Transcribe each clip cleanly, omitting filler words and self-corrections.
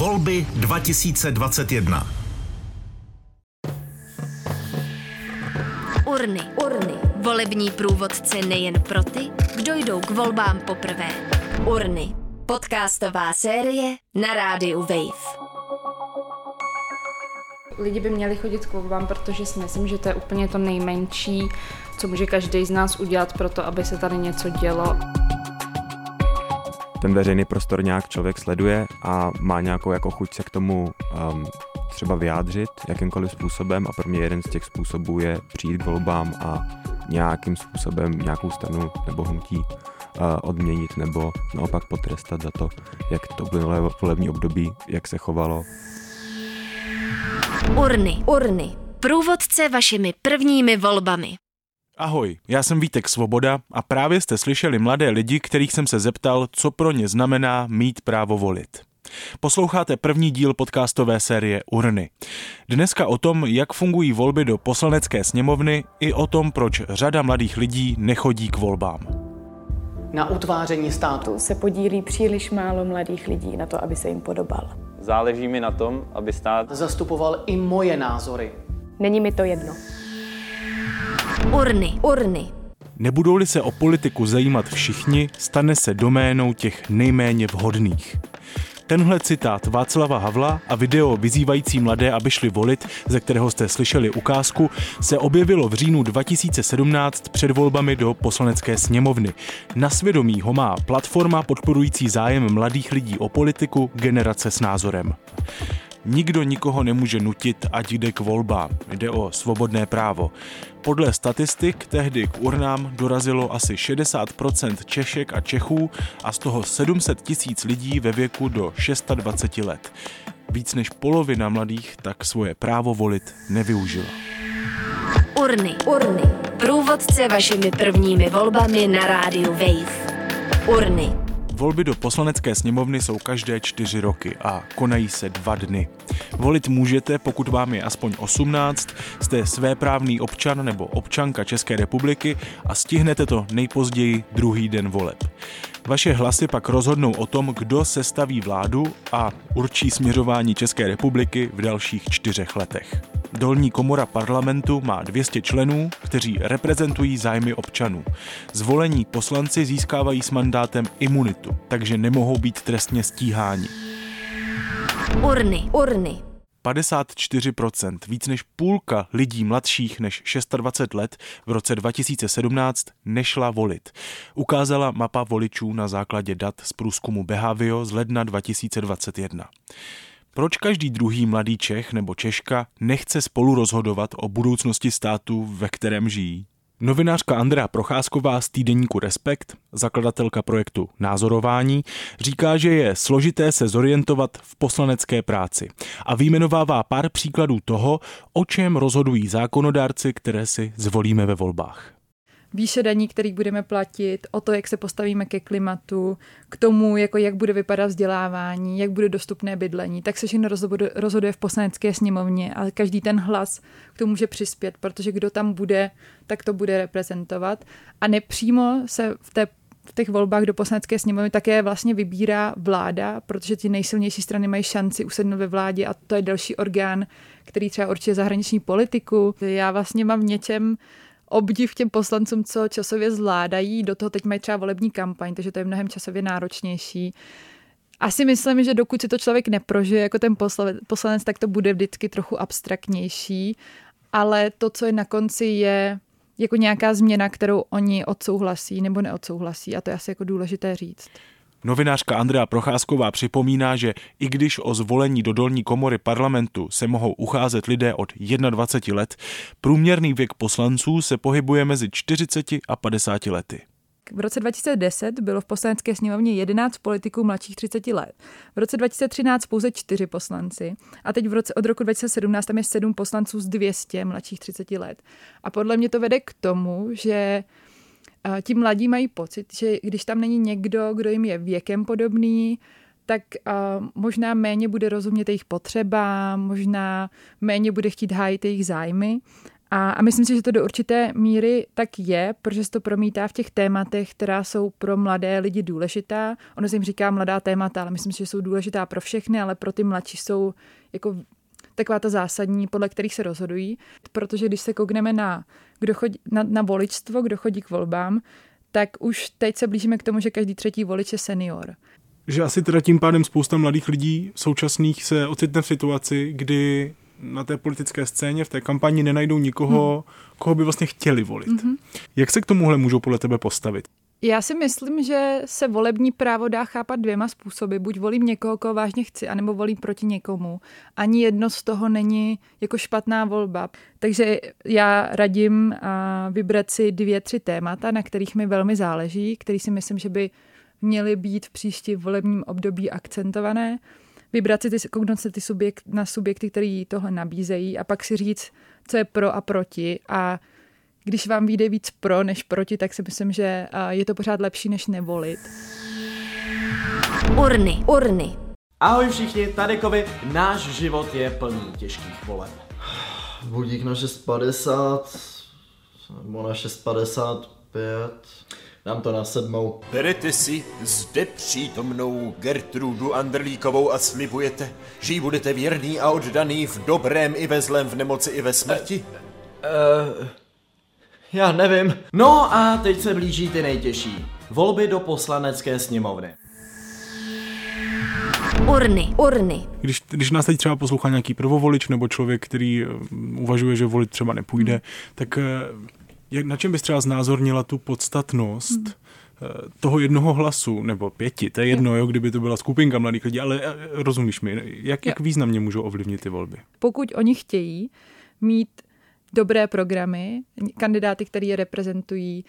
Volby 2021. Urny. Urny. Volební průvodce nejen pro ty, kdo jdou k volbám poprvé. Urny. Podcastová série na rádiu Wave. Lidi by měli chodit k volbám, protože si myslím, že to je úplně to nejmenší, co může každý z nás udělat pro to, aby se tady něco dělo. Ten veřejný prostor nějak člověk sleduje a má nějakou jako chuť se k tomu třeba vyjádřit jakýmkoliv způsobem, a pro mě jeden z těch způsobů je přijít k volbám a nějakým způsobem nějakou stranu nebo hnutí odměnit nebo naopak potrestat za to, jak to bylo volební období, jak se chovalo. Urny. Urny. Průvodce vašimi prvními volbami. Ahoj, já jsem Vítek Svoboda a právě jste slyšeli mladé lidi, kterých jsem se zeptal, co pro ně znamená mít právo volit. Posloucháte první díl podcastové série Urny. Dneska o tom, jak fungují volby do Poslanecké sněmovny, i o tom, proč řada mladých lidí nechodí k volbám. Na utváření státu se podílí příliš málo mladých lidí na to, aby se jim podobal. Záleží mi na tom, aby stát zastupoval i moje názory. Není mi to jedno. Urny. Urny. Nebudou-li se o politiku zajímat všichni, stane se doménou těch nejméně vhodných. Tenhle citát Václava Havla a video vyzývající mladé, aby šli volit, ze kterého jste slyšeli ukázku, se objevilo v říjnu 2017 před volbami do Poslanecké sněmovny. Na svědomí ho má platforma podporující zájem mladých lidí o politiku Generace s názorem. Nikdo nikoho nemůže nutit, ať jde k volbám. Jde o svobodné právo. Podle statistik tehdy k urnám dorazilo asi 60% Češek a Čechů a z toho 700 tisíc lidí ve věku do 26 let. Víc než polovina mladých tak svoje právo volit nevyužila. Urny. Urny. Průvodce vašimi prvními volbami na rádiu Wave. Urny. Volby do Poslanecké sněmovny jsou každé 4 roky a konají se 2 dny. Volit můžete, pokud vám je aspoň 18, jste svéprávný občan nebo občanka České republiky a stihnete to nejpozději druhý den voleb. Vaše hlasy pak rozhodnou o tom, kdo sestaví vládu a určí směřování České republiky v dalších 4 letech. Dolní komora parlamentu má 200 členů, kteří reprezentují zájmy občanů. Zvolení poslanci získávají s mandátem imunitu, takže nemohou být trestně stíháni. Urny. Urny. 54%, víc než půlka lidí mladších než 26 let v roce 2017 nešla volit. Ukázala mapa voličů na základě dat z průzkumu Behavio z ledna 2021. Proč každý druhý mladý Čech nebo Češka nechce spolu rozhodovat o budoucnosti státu, ve kterém žijí? Novinářka Andrea Procházková z týdeníku Respekt, zakladatelka projektu Názorování, říká, že je složité se zorientovat v poslanecké práci a vyjmenovává pár příkladů toho, o čem rozhodují zákonodárci, které si zvolíme ve volbách. Výše daní, který budeme platit, o to, jak se postavíme ke klimatu, k tomu, jako jak bude vypadat vzdělávání, jak bude dostupné bydlení, tak se všechno rozhoduje v Poslanecké sněmovně a každý ten hlas k tomu může přispět, protože kdo tam bude, tak to bude reprezentovat. A nepřímo se v těch volbách do Poslanecké sněmovny také vlastně vybírá vláda, protože ty nejsilnější strany mají šanci usednout ve vládě a to je další orgán, který třeba určuje zahraniční politiku. Já vlastně mám v něčem obdiv těm poslancům, co časově zvládají, do toho teď mají třeba volební kampaň, takže to je mnohem časově náročnější. Asi myslím, že dokud si to člověk neprožije jako ten poslanec, tak to bude vždycky trochu abstraktnější, ale to, co je na konci, je jako nějaká změna, kterou oni odsouhlasí nebo neodsouhlasí a to je asi jako důležité říct. Novinářka Andrea Procházková připomíná, že i když o zvolení do dolní komory parlamentu se mohou ucházet lidé od 21 let, průměrný věk poslanců se pohybuje mezi 40 a 50 lety. V roce 2010 bylo v Poslanecké sněmovně 11 politiků mladších 30 let. V roce 2013 pouze 4 poslanci. A teď od roku 2017 tam je 7 poslanců z 200 mladších 30 let. A podle mě to vede k tomu, že ti mladí mají pocit, že když tam není někdo, kdo jim je věkem podobný, tak možná méně bude rozumět jejich potřebám, možná méně bude chtít hájit jejich zájmy A myslím si, že to do určité míry tak je, protože se to promítá v těch tématech, která jsou pro mladé lidi důležitá. Ono se jim říká mladá témata, ale myslím si, že jsou důležitá pro všechny, ale pro ty mladší jsou jako taková ta zásadní, podle kterých se rozhodují. Protože když se koukneme na voličstvo, kdo chodí k volbám, tak už teď se blížíme k tomu, že každý třetí volič je senior. Že asi teda tím pádem spousta mladých lidí současných se ocitne v situaci, kdy na té politické scéně, v té kampani nenajdou nikoho, koho by vlastně chtěli volit. Mm-hmm. Jak se k tomuhle můžou podle tebe postavit? Já si myslím, že se volební právo dá chápat dvěma způsoby. Buď volím někoho, koho vážně chci, anebo volím proti někomu. Ani jedno z toho není jako špatná volba. Takže já radím vybrat si 2-3 témata, na kterých mi velmi záleží, které si myslím, že by měly být v příští volebním období akcentované. Vybrat si, kouknout se na subjekty, který tohle nabízejí a pak si říct, co je pro a proti. A když vám vyjde víc pro než proti, tak si myslím, že je to pořád lepší, než nevolit. Urny. Ahoj všichni, tady Kovy, náš život je plný těžkých voleb. Budík na 6:50, nebo na 6:55... Dám to na 7. Berete si zde přítomnou Gertrudu Andrlíkovou a slibujete, že jí budete věrný a oddaný v dobrém i ve zlém, v nemoci i ve smrti? Já nevím. No a teď se blíží ty nejtěžší. Volby do Poslanecké sněmovny. Urny. Když nás teď třeba poslouchá nějaký prvovolič nebo člověk, který uvažuje, že volit třeba nepůjde, tak... Na čem bys třeba znázornila tu podstatnost toho jednoho hlasu, nebo 5, to je jedno, jo, kdyby to byla skupinka mladých lidí, ale rozumíš mi, jak významně můžou ovlivnit ty volby? Pokud oni chtějí mít dobré programy, kandidáty, který je reprezentují,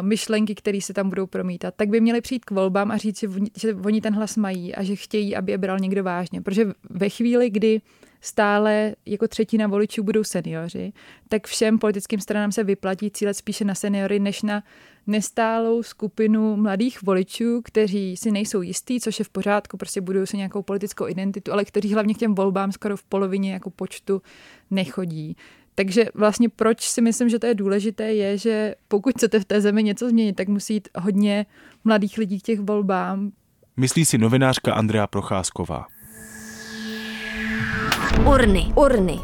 myšlenky, které se tam budou promítat, tak by měli přijít k volbám a říct, že oni ten hlas mají a že chtějí, aby je bral někdo vážně. Protože ve chvíli, kdy stále jako třetina voličů budou seniori, tak všem politickým stranám se vyplatí cílet spíše na seniory, než na nestálou skupinu mladých voličů, kteří si nejsou jistí, což je v pořádku, prostě budují si nějakou politickou identitu, ale kteří hlavně k těm volbám skoro v polovině jako počtu nechodí. Takže vlastně proč si myslím, že to je důležité, je, že pokud chcete v té zemi něco změnit, tak musí jít hodně mladých lidí k těch volbám. Myslí si novinářka Andrea Procházková. Urny.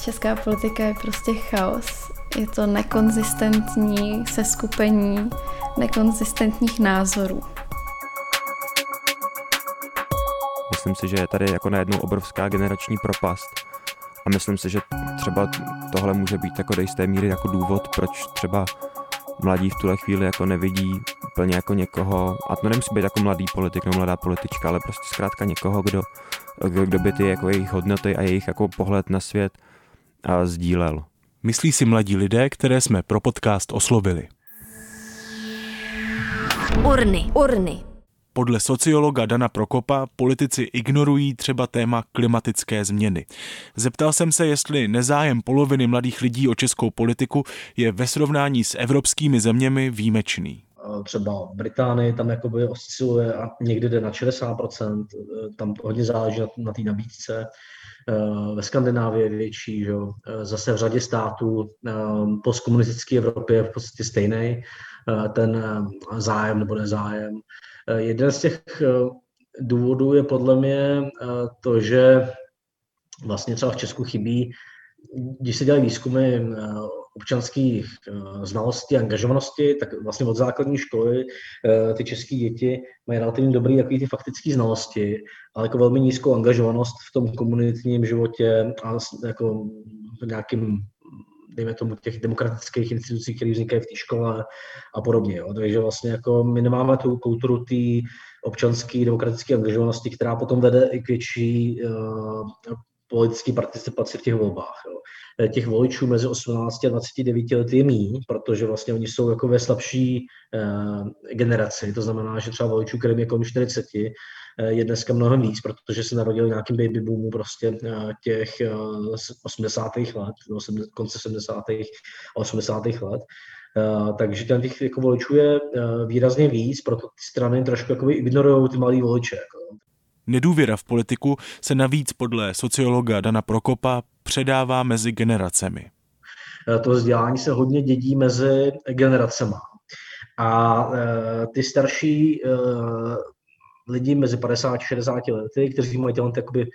Česká politika je prostě chaos. Je to nekonzistentní seskupení nekonzistentních názorů. Myslím si, že je tady jako najednou obrovská generační propast. A myslím si, že třeba tohle může být jako do jisté míry jako důvod, proč třeba mladí v tuhle chvíli jako nevidí úplně jako někoho, a to nemusí být jako mladý politik nebo mladá politička, ale prostě zkrátka někoho, kdo by ty jako jejich hodnoty a jejich jako pohled na svět sdílel. Myslí si mladí lidé, které jsme pro podcast oslovili. Urny. Podle sociologa Dana Prokopa politici ignorují třeba téma klimatické změny. Zeptal jsem se, jestli nezájem poloviny mladých lidí o českou politiku je ve srovnání s evropskými zeměmi výjimečný. Třeba v Británii tam jakoby osciluje a někdy jde na 60%, tam hodně záleží na té nabídce. Ve Skandinávii je větší, že? Zase v řadě států postkomunistické Evropy je v podstatě stejný ten zájem nebo nezájem. Jeden z těch důvodů je podle mě to, že vlastně třeba v Česku chybí, když se dělají výzkumy občanských znalostí a angažovanosti, tak vlastně od základní školy ty české děti mají relativně dobré takové ty faktické znalosti, ale jako velmi nízkou angažovanost v tom komunitním životě a jako nějakým, dejme tomu, těch demokratických institucí, které vznikají v té škole a podobně. Jo. Takže vlastně jako my nemáme tu kulturu té občanské demokratické angažovanosti, která potom vede i k větší politické participaci v těch volbách. Jo. Těch voličů mezi 18 a 29 lety je míň, protože vlastně oni jsou jako ve slabší generaci. To znamená, že třeba voličů, kterým je kolem 40, je dneska mnohem víc, protože se narodili nějakým baby boomu prostě těch 80. let, konce 70. a 80. let. Takže těch jako voličů je výrazně víc, proto ty strany trošku jakoby ignorují ty malý voliče. Nedůvěra v politiku se navíc podle sociologa Dana Prokopa předává mezi generacemi. To vzdělání se hodně dědí mezi generacema. A ty starší lidi mezi 50 a 60 lety, kteří mají jakoby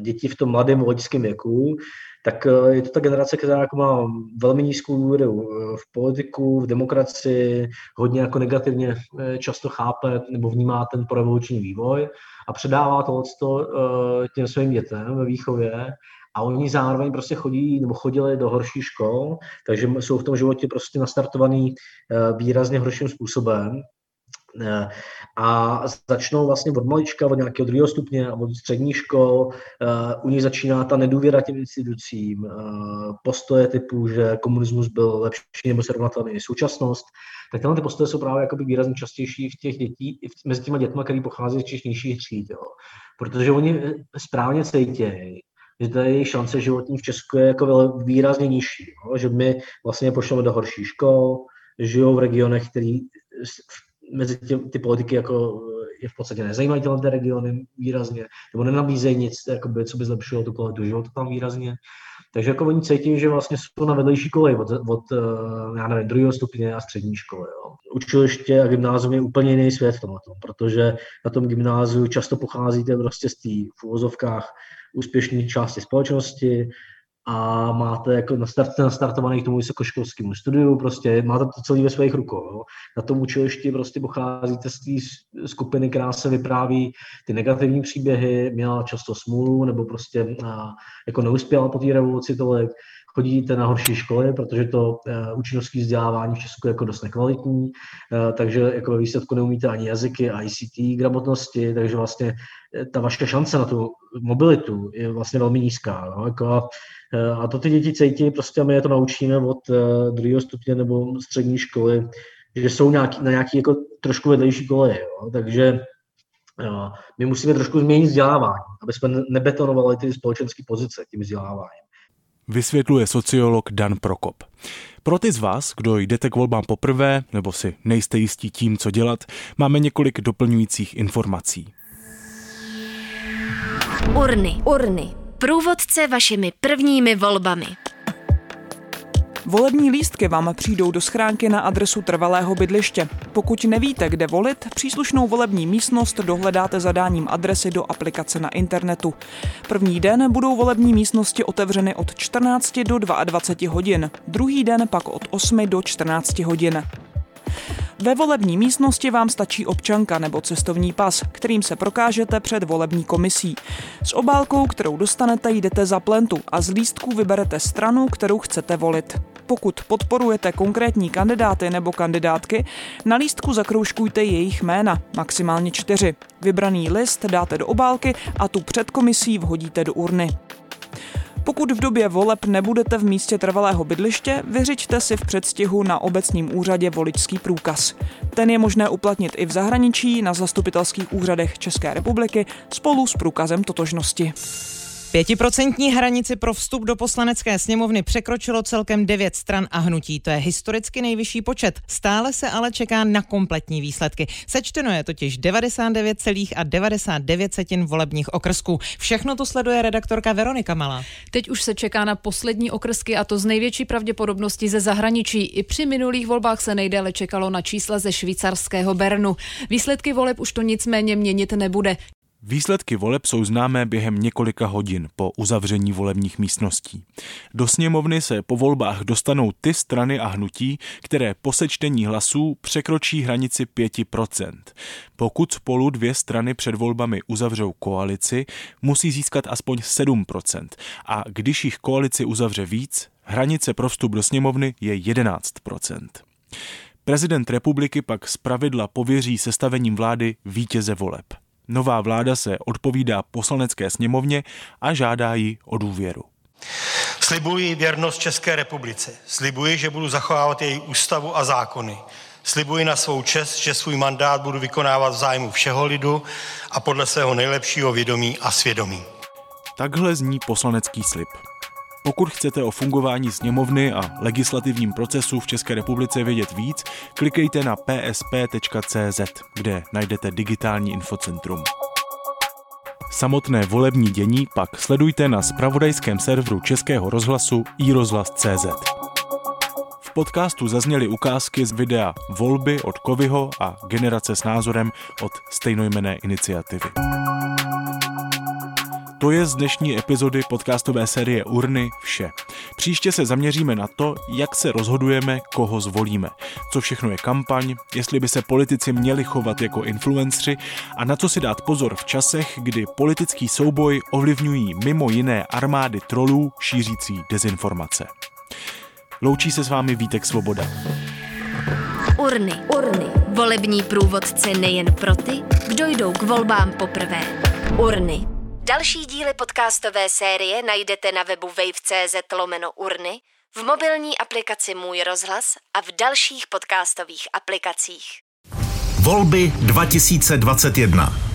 děti v tom mladém voličském věku, tak je to ta generace, která jako má velmi nízkou důvěru v politiku, v demokracii, hodně jako negativně často chápe nebo vnímá ten prorevoluční vývoj a předává tohleto těm svým dětem ve výchově. A oni zároveň prostě chodí nebo chodili do horší škol, takže jsou v tom životě prostě nastartovaný výrazně horším způsobem. A začnou vlastně od malička, od nějakého druhého stupně, od středních škol, u nich začíná ta nedůvěra těm institucím, postoje typu, že komunismus byl lepší nebo srovnatelný než současnost, tak tyhle ty postoje jsou právě jakoby výrazně častější v těch dětí, mezi těma dětma, který pochází z těch nižších tříd, jo. Protože oni správně cítějí, že ta jejich šance životní v Česku je jako výrazně nižší, jo. Že my vlastně pošleme do horší škol, žijou v regionech, který mezi ty politiky jako je v podstatě nezajímají tyhle regiony výrazně, nebo nenabízejí nic, jakoby, co by zlepšilo tu kvalitu života tam výrazně. Takže jako oni cítí, že vlastně jsou na vedlejší koleji od já nevím, druhého stupně a střední školy. Jo. Učiliště a gymnázium je úplně jiný svět v tomhle, protože na tom gymnáziu často pocházíte prostě z té v uvozovkách úspěšné části společnosti, a máte jako nastartovaný k tomu vysokoškolskému studiu, prostě máte to celý ve svých rukou. Jo. Na tom učilišti prostě pocházíte z té skupiny, která se vypráví ty negativní příběhy, měla často smůlu nebo prostě jako neuspěla po té revoluci tolik. Chodíte na horší školy, protože to učňovské vzdělávání v Česku je jako dost nekvalitní, takže jako ve výsledku neumíte ani jazyky, ICT, gramotnosti, takže vlastně ta vaše šance na tu mobilitu je vlastně velmi nízká. No? Jako, a to ty děti cítí, prostě my je to naučíme od druhého stupně nebo střední školy, že jsou na nějaký jako trošku vedlejší koleji, takže my musíme trošku změnit vzdělávání, aby jsme nebetonovali ty společenské pozice tím vzděláváním. Vysvětluje sociolog Dan Prokop. Pro ty z vás, kdo jdete k volbám poprvé, nebo si nejste jistí tím, co dělat, máme několik doplňujících informací. Urny. Průvodce vašimi prvními volbami. Volební lístky vám přijdou do schránky na adresu trvalého bydliště. Pokud nevíte, kde volit, příslušnou volební místnost dohledáte zadáním adresy do aplikace na internetu. První den budou volební místnosti otevřeny od 14 do 22 hodin, druhý den pak od 8 do 14 hodin. Ve volební místnosti vám stačí občanka nebo cestovní pas, kterým se prokážete před volební komisí. S obálkou, kterou dostanete, jdete za plentu a z lístků vyberete stranu, kterou chcete volit. Pokud podporujete konkrétní kandidáty nebo kandidátky, na lístku zakroužkujte jejich jména, maximálně 4. Vybraný list dáte do obálky a tu před komisí vhodíte do urny. Pokud v době voleb nebudete v místě trvalého bydliště, vyřiďte si v předstihu na obecním úřadě voličský průkaz. Ten je možné uplatnit i v zahraničí na zastupitelských úřadech České republiky spolu s průkazem totožnosti. 5% hranici pro vstup do Poslanecké sněmovny překročilo celkem 9 stran a hnutí. To je historicky nejvyšší počet. Stále se ale čeká na kompletní výsledky. Sečteno je totiž 99,99 volebních okrsků. Všechno to sleduje redaktorka Veronika Malá. Teď už se čeká na poslední okrsky, a to z největší pravděpodobnosti ze zahraničí. I při minulých volbách se nejdéle čekalo na čísla ze švýcarského Bernu. Výsledky voleb už to nicméně měnit nebude. Výsledky voleb jsou známé během několika hodin po uzavření volebních místností. Do sněmovny se po volbách dostanou ty strany a hnutí, které po sečtení hlasů překročí hranici 5%. Pokud spolu dvě strany před volbami uzavřou koalici, musí získat aspoň 7%. A když jich koalici uzavře víc, hranice pro vstup do sněmovny je 11%. Prezident republiky pak zpravidla pověří sestavením vlády vítěze voleb. Nová vláda se odpovídá Poslanecké sněmovně a žádá ji o důvěru. Slibuji věrnost České republice. Slibuji, že budu zachovávat její ústavu a zákony. Slibuji na svou čest, že svůj mandát budu vykonávat v zájmu všeho lidu a podle svého nejlepšího vědomí a svědomí. Takhle zní poslanecký slib. Pokud chcete o fungování sněmovny a legislativním procesu v České republice vědět víc, klikejte na psp.cz, kde najdete digitální infocentrum. Samotné volební dění pak sledujte na zpravodajském serveru Českého rozhlasu iRozhlas.cz. V podcastu zazněly ukázky z videa Volby od Kovyho a Generace s názorem od stejnojmenné iniciativy. To je z dnešní epizody podcastové série Urny vše. Příště se zaměříme na to, jak se rozhodujeme, koho zvolíme, co všechno je kampaň, jestli by se politici měli chovat jako influenceri a na co si dát pozor v časech, kdy politický souboj ovlivňují mimo jiné armády trolů šířící dezinformace. Loučí se s vámi Vítek Svoboda. Urny. Volební průvodce nejen pro ty, kdo jdou k volbám poprvé. Urny. Další díly podcastové série najdete na webu wave.cz/urny, v mobilní aplikaci Můj rozhlas a v dalších podcastových aplikacích. Volby 2021.